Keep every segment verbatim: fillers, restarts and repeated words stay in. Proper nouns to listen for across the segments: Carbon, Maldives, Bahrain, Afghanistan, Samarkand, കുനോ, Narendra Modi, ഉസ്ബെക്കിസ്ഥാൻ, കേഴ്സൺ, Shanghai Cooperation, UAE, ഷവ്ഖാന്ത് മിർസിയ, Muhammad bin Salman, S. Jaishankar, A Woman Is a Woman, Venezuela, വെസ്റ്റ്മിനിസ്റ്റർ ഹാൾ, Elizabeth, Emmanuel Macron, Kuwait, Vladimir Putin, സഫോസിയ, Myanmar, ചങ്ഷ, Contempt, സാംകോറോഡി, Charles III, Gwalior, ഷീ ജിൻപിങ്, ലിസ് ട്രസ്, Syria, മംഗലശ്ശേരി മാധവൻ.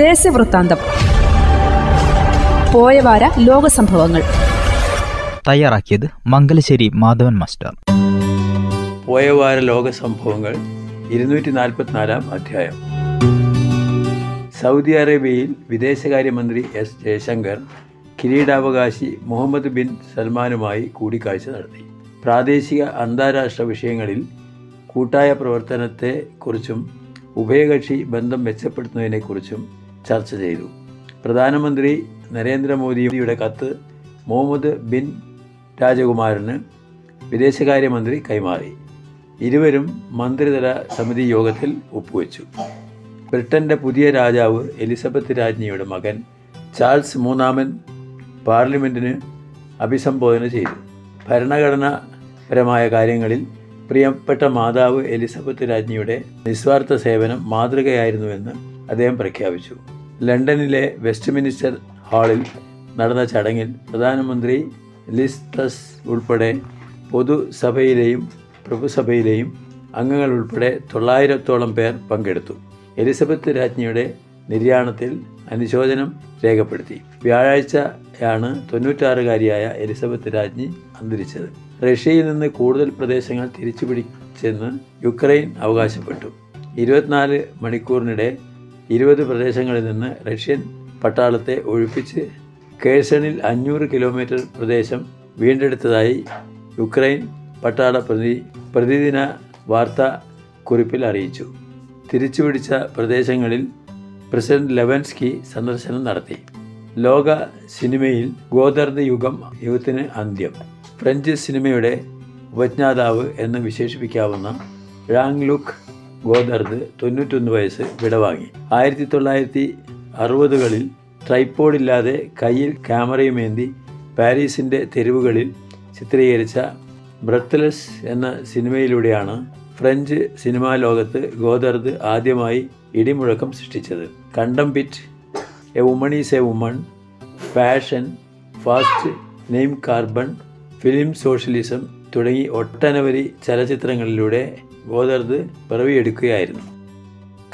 ദേശവൃത്താന്തം, പോയവാര ലോകസംഭവങ്ങൾ. തയ്യാറാക്കിയത് മംഗലശ്ശേരി മാധവൻ മാസ്റ്റർ. പോയവാര ലോകസംഭവങ്ങൾ ഇരുന്നൂറ്റി നാൽപ്പത്തിനാലാം അധ്യായം. സൗദി അറേബ്യയിൽ വിദേശകാര്യമന്ത്രി എസ് ജയശങ്കർ കിരീടാവകാശി മുഹമ്മദ് ബിൻ സൽമാനുമായി കൂടിക്കാഴ്ച നടത്തി. പ്രാദേശിക അന്താരാഷ്ട്ര വിഷയങ്ങളിൽ കൂട്ടായ പ്രവർത്തനത്തെ കുറിച്ചും ഉഭയകക്ഷി ബന്ധം മെച്ചപ്പെടുത്തുന്നതിനെക്കുറിച്ചും ചർച്ച ചെയ്തു. പ്രധാനമന്ത്രി നരേന്ദ്രമോദിയുടെ കത്ത് മുഹമ്മദ് ബിൻ രാജകുമാരന് വിദേശകാര്യമന്ത്രി കൈമാറി. ഇരുവരും മന്ത്രിതല സമിതി യോഗത്തിൽ ഒപ്പുവെച്ചു. ബ്രിട്ടൻ്റെ പുതിയ രാജാവ് എലിസബത്ത് രാജ്ഞിയുടെ മകൻ ചാൾസ് മൂന്നാമൻ പാർലമെൻറ്റിന് അഭിസംബോധന ചെയ്തു. ഭരണഘടനാപരമായ കാര്യങ്ങളിൽ പ്രിയപ്പെട്ട മാതാവ് എലിസബത്ത് രാജ്ഞിയുടെ നിസ്വാർത്ഥ സേവനം മാതൃകയായിരുന്നുവെന്ന് അദ്ദേഹം പ്രഖ്യാപിച്ചു. ലണ്ടനിലെ വെസ്റ്റ്മിനിസ്റ്റർ ഹാളിൽ നടന്ന ചടങ്ങിൽ പ്രധാനമന്ത്രി ലിസ് ട്രസ് ഉൾപ്പെടെ പൊതുസഭയിലെയും പ്രഭുസഭയിലെയും അംഗങ്ങൾ ഉൾപ്പെടെ തൊള്ളായിരത്തോളം പേർ പങ്കെടുത്തു. എലിസബത്ത് രാജ്ഞിയുടെ നിര്യാണത്തിൽ അനുശോചനം രേഖപ്പെടുത്തി. വ്യാഴാഴ്ചയാണ് തൊണ്ണൂറ്റാറുകാരിയായ എലിസബത്ത് രാജ്ഞി അന്തരിച്ചത്. റഷ്യയിൽ നിന്ന് കൂടുതൽ പ്രദേശങ്ങൾ തിരിച്ചുപിടിച്ചെന്ന് യുക്രൈൻ അവകാശപ്പെട്ടു. ഇരുപത്തിനാല് മണിക്കൂറിനിടെ ഇരുപത് പ്രദേശങ്ങളിൽ നിന്ന് റഷ്യൻ പട്ടാളത്തെ ഒഴിപ്പിച്ച് കേഴ്സണിൽ അഞ്ഞൂറ് കിലോമീറ്റർ പ്രദേശം വീണ്ടെടുത്തതായി യുക്രൈൻ പട്ടാള പ്രതി പ്രതിദിന വാർത്താ കുറിപ്പിൽ അറിയിച്ചു. തിരിച്ചുപിടിച്ച പ്രദേശങ്ങളിൽ പ്രസിഡന്റ് ലെവൻസ്കി സന്ദർശനം നടത്തി. ലോക സിനിമയിൽ ഗോദർദ് യുഗം യുഗത്തിന് അന്ത്യം. ഫ്രഞ്ച് സിനിമയുടെ ഉപജ്ഞാതാവ് എന്ന് വിശേഷിപ്പിക്കാവുന്ന ഴാങ്-ലുക് ഗോദർദ് തൊണ്ണൂറ്റൊന്ന് വയസ്സ് വിടവാങ്ങി. ആയിരത്തി തൊള്ളായിരത്തി അറുപതുകളിൽ ട്രൈപ്പോഡില്ലാതെ കയ്യിൽ ക്യാമറയുമേന്തി പാരീസിൻ്റെ തെരുവുകളിൽ ചിത്രീകരിച്ച ബ്രെത്ത്ലെസ് എന്ന സിനിമയിലൂടെയാണ് ഫ്രഞ്ച് സിനിമാ ലോകത്ത് ഗോദർദ് ആദ്യമായി ഇടിമുഴക്കം സൃഷ്ടിച്ചത്. കണ്ടംപിറ്റ്, a woman is a woman, fashion, first name, Carmen, film socialism തുടങ്ങി ഒട്ടനവധി ചലച്ചിത്രങ്ങളിലൂടെ ഗോദർദ് പിറവിയെടുക്കുകയായിരുന്നു.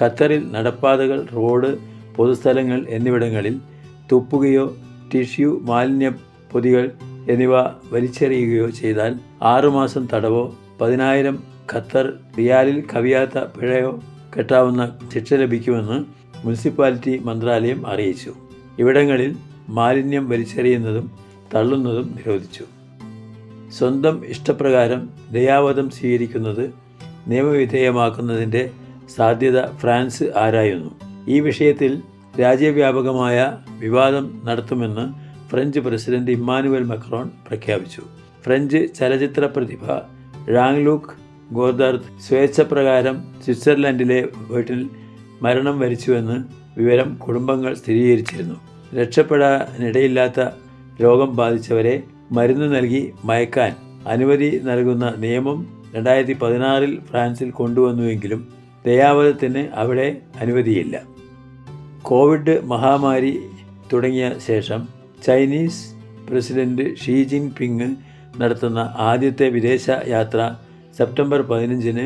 ഖത്തറിൽ നടപ്പാതകൾ, റോഡ്, പൊതുസ്ഥലങ്ങൾ എന്നിവിടങ്ങളിൽ തുപ്പുകയോ ടിഷ്യൂ മാലിന്യപ്പൊതികൾ എന്നിവ വലിച്ചെറിയുകയോ ചെയ്താൽ ആറുമാസം തടവോ പതിനായിരം ഖത്തർ റിയാലിൽ കവിയാത്ത പിഴയോ കെട്ടാവുന്ന ശിക്ഷ ലഭിക്കുമെന്ന് മുനിസിപ്പാലിറ്റി മന്ത്രാലയം അറിയിച്ചു. ഇവിടങ്ങളിൽ മാലിന്യം വലിച്ചെറിയുന്നതും തള്ളുന്നതും നിരോധിച്ചു. സ്വന്തം ഇഷ്ടപ്രകാരം ദയാവധം സ്വീകരിക്കുന്നത് നിയമവിധേയമാക്കുന്നതിൻ്റെ സാധ്യത ഫ്രാൻസ് ആരായുന്നു. ഈ വിഷയത്തിൽ രാജ്യവ്യാപകമായ വിവാദം നടത്തുമെന്ന് ഫ്രഞ്ച് പ്രസിഡന്റ് ഇമ്മാനുവൽ മക്രോൺ പ്രഖ്യാപിച്ചു. ഫ്രഞ്ച് ചലച്ചിത്ര പ്രതിഭ ഴാങ്-ലുക് ഗോദർദ് സ്വേച്ഛപ്രകാരം സ്വിറ്റ്സർലൻഡിലെ വീട്ടിൽ മരണം വരിച്ചുവെന്ന് വിവരം കുടുംബങ്ങൾ സ്ഥിരീകരിച്ചിരുന്നു. രക്ഷപ്പെടാനിടയില്ലാത്ത രോഗം ബാധിച്ചവരെ മരുന്ന് നൽകി മയക്കാൻ അനുമതി നൽകുന്ന നിയമം രണ്ടായിരത്തി പതിനാറിൽ ഫ്രാൻസിൽ കൊണ്ടുവന്നുവെങ്കിലും ദയാവധത്തിന് അവിടെ അനുമതിയില്ല. കോവിഡ് മഹാമാരി തുടങ്ങിയ ശേഷം ചൈനീസ് പ്രസിഡന്റ് ഷീ ജിൻപിങ് നടത്തുന്ന ആദ്യത്തെ വിദേശ യാത്ര സെപ്റ്റംബർ പതിനഞ്ചിന്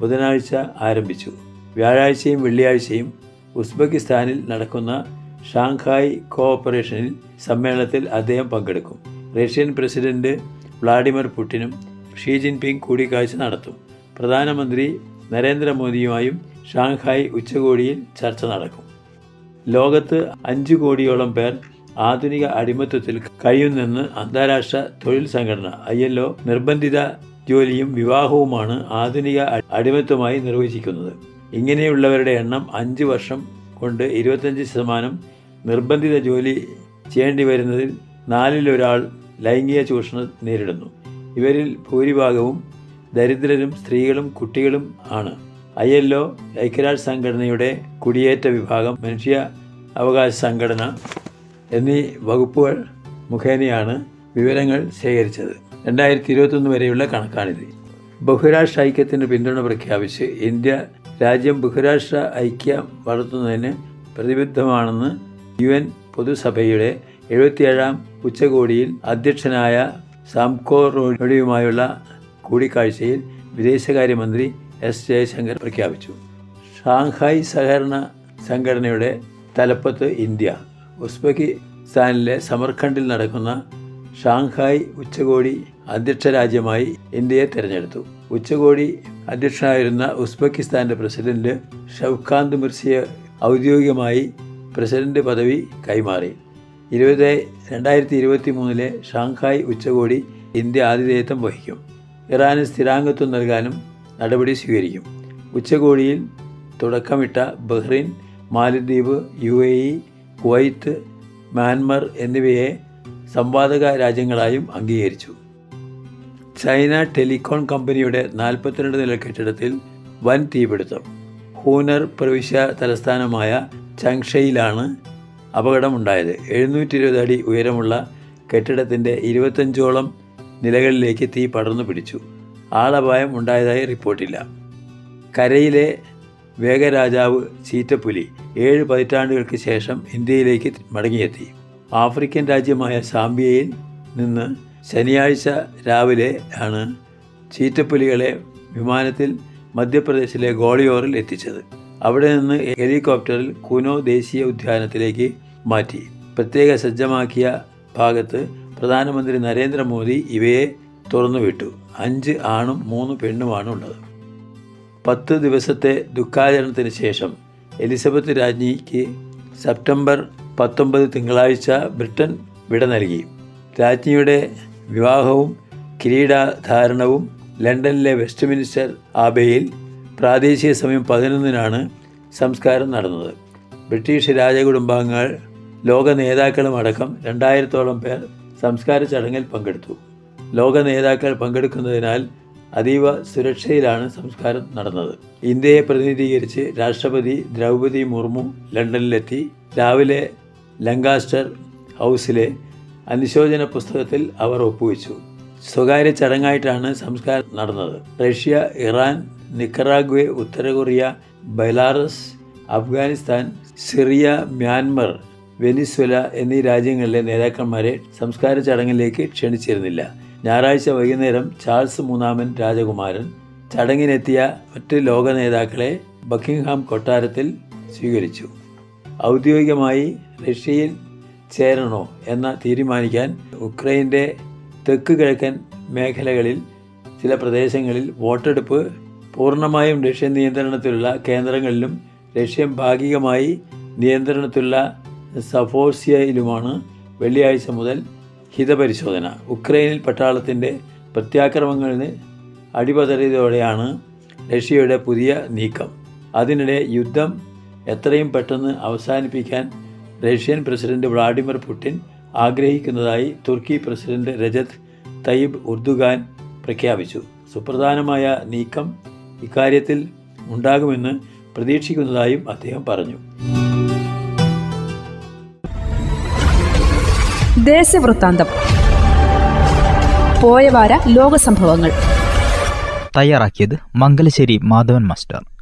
ബുധനാഴ്ച ആരംഭിച്ചു. വ്യാഴാഴ്ചയും വെള്ളിയാഴ്ചയും ഉസ്ബെക്കിസ്ഥാനിൽ നടക്കുന്ന ഷാങ്ഹായ് കോഓപ്പറേഷനിൽ സമ്മേളനത്തിൽ അദ്ദേഹം പങ്കെടുക്കും. റഷ്യൻ പ്രസിഡന്റ് വ്ളാഡിമിർ പുടിനും ഷീ ജിൻപിങ് കൂടിക്കാഴ്ച നടത്തും. പ്രധാനമന്ത്രി നരേന്ദ്രമോദിയുമായും ഷാങ്ഹായ് ഉച്ചകോടിയിൽ ചർച്ച നടക്കും. ലോകത്ത് അഞ്ചു കോടിയോളം പേർ ആധുനിക അടിമത്വത്തിൽ കഴിയുന്നെന്ന് അന്താരാഷ്ട്ര തൊഴിൽ സംഘടന ഐ എൽ ഒ നിർബന്ധിത ജോലിയും വിവാഹവുമാണ് ആധുനിക അടിമത്വമായി നിർവചിക്കുന്നത്. ഇങ്ങനെയുള്ളവരുടെ എണ്ണം അഞ്ച് വർഷം കൊണ്ട് ഇരുപത്തഞ്ച് ശതമാനം, നിർബന്ധിത ജോലി ചെയ്യേണ്ടി വരുന്നതിൽ നാലിലൊരാൾ ലൈംഗിക ചൂഷണം നേരിടുന്നു. ഇവരിൽ ഭൂരിഭാഗവും ദരിദ്രരും സ്ത്രീകളും കുട്ടികളും ആണ്. ഐ എൽ ഒ ഐക്യരാഷ്ട്ര സംഘടനയുടെ കുടിയേറ്റ വിഭാഗം, മനുഷ്യ അവകാശ സംഘടന എന്നീ വകുപ്പുകൾ മുഖേനയാണ് വിവരങ്ങൾ ശേഖരിച്ചത്. രണ്ടായിരത്തി ഇരുപത്തൊന്ന് വരെയുള്ള കണക്കാണിത്. ബഹുരാഷ്ട്ര ഐക്യത്തിന് പിന്തുണ പ്രഖ്യാപിച്ച് ഇന്ത്യ രാജ്യം ബഹുരാഷ്ട്ര ഐക്യം വളർത്തുന്നതിന് പ്രതിബദ്ധമാണെന്ന് യു എൻ പൊതുസഭയുടെ എഴുപത്തിയേഴാം ഉച്ചകോടിയിൽ അധ്യക്ഷനായ സാംകോറോഡിയുമായുള്ള കൂടിക്കാഴ്ചയിൽ വിദേശകാര്യമന്ത്രി എസ് ജയശങ്കർ പ്രഖ്യാപിച്ചു. ഷാങ്ഹായ് സഹകരണ സംഘടനയുടെ തലപ്പത്ത് ഇന്ത്യ. ഉസ്ബെക്കിസ്ഥാനിലെ സമർഖണ്ഡിൽ നടക്കുന്ന ഷാങ്ഹായ് ഉച്ചകോടി അധ്യക്ഷ രാജ്യമായി ഇന്ത്യയെ തിരഞ്ഞെടുത്തു. ഉച്ചകോടി അധ്യക്ഷനായിരുന്ന ഉസ്ബെക്കിസ്ഥാൻ്റെ പ്രസിഡന്റ് ഷവ്ഖാന്ത് മിർസിയ ഔദ്യോഗികമായി പ്രസിഡന്റ് പദവി കൈമാറി. ഇരുപത് രണ്ടായിരത്തി ഇരുപത്തി മൂന്നിലെ ഷാങ്ഹായ് ഉച്ചകോടി ഇന്ത്യ ആതിഥേയത്വം വഹിക്കും. ഇറാന് സ്ഥിരാംഗത്വം നൽകാനും നടപടി സ്വീകരിക്കും. ഉച്ചകോടിയിൽ തുടക്കമിട്ട ബഹ്റിൻ, മാലദ്വീപ്, U A E, Kuwait, Myanmar എന്നിവയെ സംവാദക രാജ്യങ്ങളായും അംഗീകരിച്ചു. ചൈന ടെലികോം കമ്പനിയുടെ നാൽപ്പത്തിരണ്ട് നില കെട്ടിടത്തിൽ വൻ തീപിടുത്തം. ഹൂനർ പ്രവിശ്യ തലസ്ഥാനമായ ചങ്ഷയിലാണ് അപകടമുണ്ടായത്. എഴുന്നൂറ്റി ഇരുപത് അടി ഉയരമുള്ള കെട്ടിടത്തിൻ്റെ ഇരുപത്തഞ്ചോളം നിലകളിലേക്ക് തീ പടർന്നു പിടിച്ചു. ആളപായം ഉണ്ടായതായി റിപ്പോർട്ടില്ല. കരയിലെ വേഗരാജാവ് ചീറ്റപ്പുലി ഏഴ് പതിറ്റാണ്ടുകൾക്ക് ശേഷം ഇന്ത്യയിലേക്ക് മടങ്ങിയെത്തി. ആഫ്രിക്കൻ രാജ്യമായ സാംബിയയിൽ നിന്ന് ശനിയാഴ്ച രാവിലെ ആണ് ചീറ്റപ്പുലികളെ വിമാനത്തിൽ മധ്യപ്രദേശിലെ ഗ്വാളിയോറിൽ എത്തിച്ചത്. അവിടെ നിന്ന് ഹെലികോപ്റ്ററിൽ കുനോ ദേശീയ ഉദ്യാനത്തിലേക്ക് മാറ്റി. പ്രത്യേക സജ്ജമാക്കിയ ഭാഗത്ത് പ്രധാനമന്ത്രി നരേന്ദ്രമോദി ഇവയെ തുറന്നുവിട്ടു. അഞ്ച് ആണും മൂന്ന് പെണ്ണുമാണ് ഉള്ളത്. പത്ത് ദിവസത്തെ ദുഃഖാചരണത്തിന് ശേഷം എലിസബത്ത് രാജ്ഞിക്ക് സെപ്റ്റംബർ പത്തൊമ്പത് തിങ്കളാഴ്ച ബ്രിട്ടൻ വിട നൽകി. രാജ്ഞിയുടെ വിവാഹവും കിരീടധാരണവും ലണ്ടനിലെ വെസ്റ്റ്മിനിസ്റ്റർ ആബയിൽ പ്രാദേശിക സമയം പതിനൊന്നിനാണ് സംസ്കാരം നടന്നത്. ബ്രിട്ടീഷ് രാജകുടുംബാംഗങ്ങൾ, ലോക നേതാക്കളും അടക്കം രണ്ടായിരത്തോളം പേർ സംസ്കാര ചടങ്ങിൽ പങ്കെടുത്തു. ലോക നേതാക്കൾ പങ്കെടുക്കുന്നതിനാൽ അതീവ സുരക്ഷയിലാണ് സംസ്കാരം നടന്നത്. ഇന്ത്യയെ പ്രതിനിധീകരിച്ച് രാഷ്ട്രപതി ദ്രൗപദി മുർമു ലണ്ടനിലെത്തി. രാവിലെ ലങ്കാസ്റ്റർ ഹൗസിലെ അനുശോചന പുസ്തകത്തിൽ അവർ ഒപ്പുവെച്ചു. സ്വകാര്യ ചടങ്ങായിട്ടാണ് സംസ്കാരം നടന്നത്. റഷ്യ, ഇറാൻ, നിക്കറാഗ്വെ, ഉത്തര Korea, Belarus, Afghanistan, Syria, Myanmar, Venezuela എന്നീ രാജ്യങ്ങളിലെ നേതാക്കന്മാരെ സംസ്കാര ചടങ്ങിലേക്ക് ക്ഷണിച്ചിരുന്നില്ല. ഞായറാഴ്ച വൈകുന്നേരം ചാൾസ് മൂന്നാമൻ രാജകുമാരൻ ചടങ്ങിനെത്തിയ മറ്റ് ലോക നേതാക്കളെ ബക്കിംഗ്ഹാം കൊട്ടാരത്തിൽ സ്വീകരിച്ചു. ഔദ്യോഗികമായി റഷ്യയിൽ ചേരണോ എന്ന തീരുമാനിക്കാൻ ഉക്രൈൻ്റെ തെക്ക് കിഴക്കൻ മേഖലകളിൽ ചില പ്രദേശങ്ങളിൽ വോട്ടെടുപ്പ് പൂർണ്ണമായും റഷ്യൻ നിയന്ത്രണത്തിലുള്ള കേന്ദ്രങ്ങളിലും റഷ്യൻ ഭാഗികമായി നിയന്ത്രണത്തിലുള്ള സഫോസിയയിലുമാണ് വെള്ളിയാഴ്ച മുതൽ ഹിതപരിശോധന. ഉക്രൈനിൽ പട്ടാളത്തിൻ്റെ പ്രത്യാക്രമണത്തിന് അടിപതറിയതോടെയാണ് റഷ്യയുടെ പുതിയ നീക്കം. അതിനിടെ യുദ്ധം എത്രയും പെട്ടെന്ന് അവസാനിപ്പിക്കാൻ റഷ്യൻ പ്രസിഡന്റ് വ്ളാഡിമിർ പുടിൻ ആഗ്രഹിക്കുന്നതായി തുർക്കി പ്രസിഡന്റ് രജത് തയ്യിബ് ഉർദുഗാൻ പ്രഖ്യാപിച്ചു. സുപ്രധാനമായ നീക്കം ഇക്കാര്യത്തിൽ ഉണ്ടാകുമെന്ന് പ്രതീക്ഷിക്കുന്നതായും അദ്ദേഹം പറഞ്ഞു. ദേശവൃത്താന്തം പോയവാര ലോകസംഭവങ്ങൾ തയ്യാറാക്കിയത് മംഗലശ്ശേരി മാധവൻ മാസ്റ്റർ.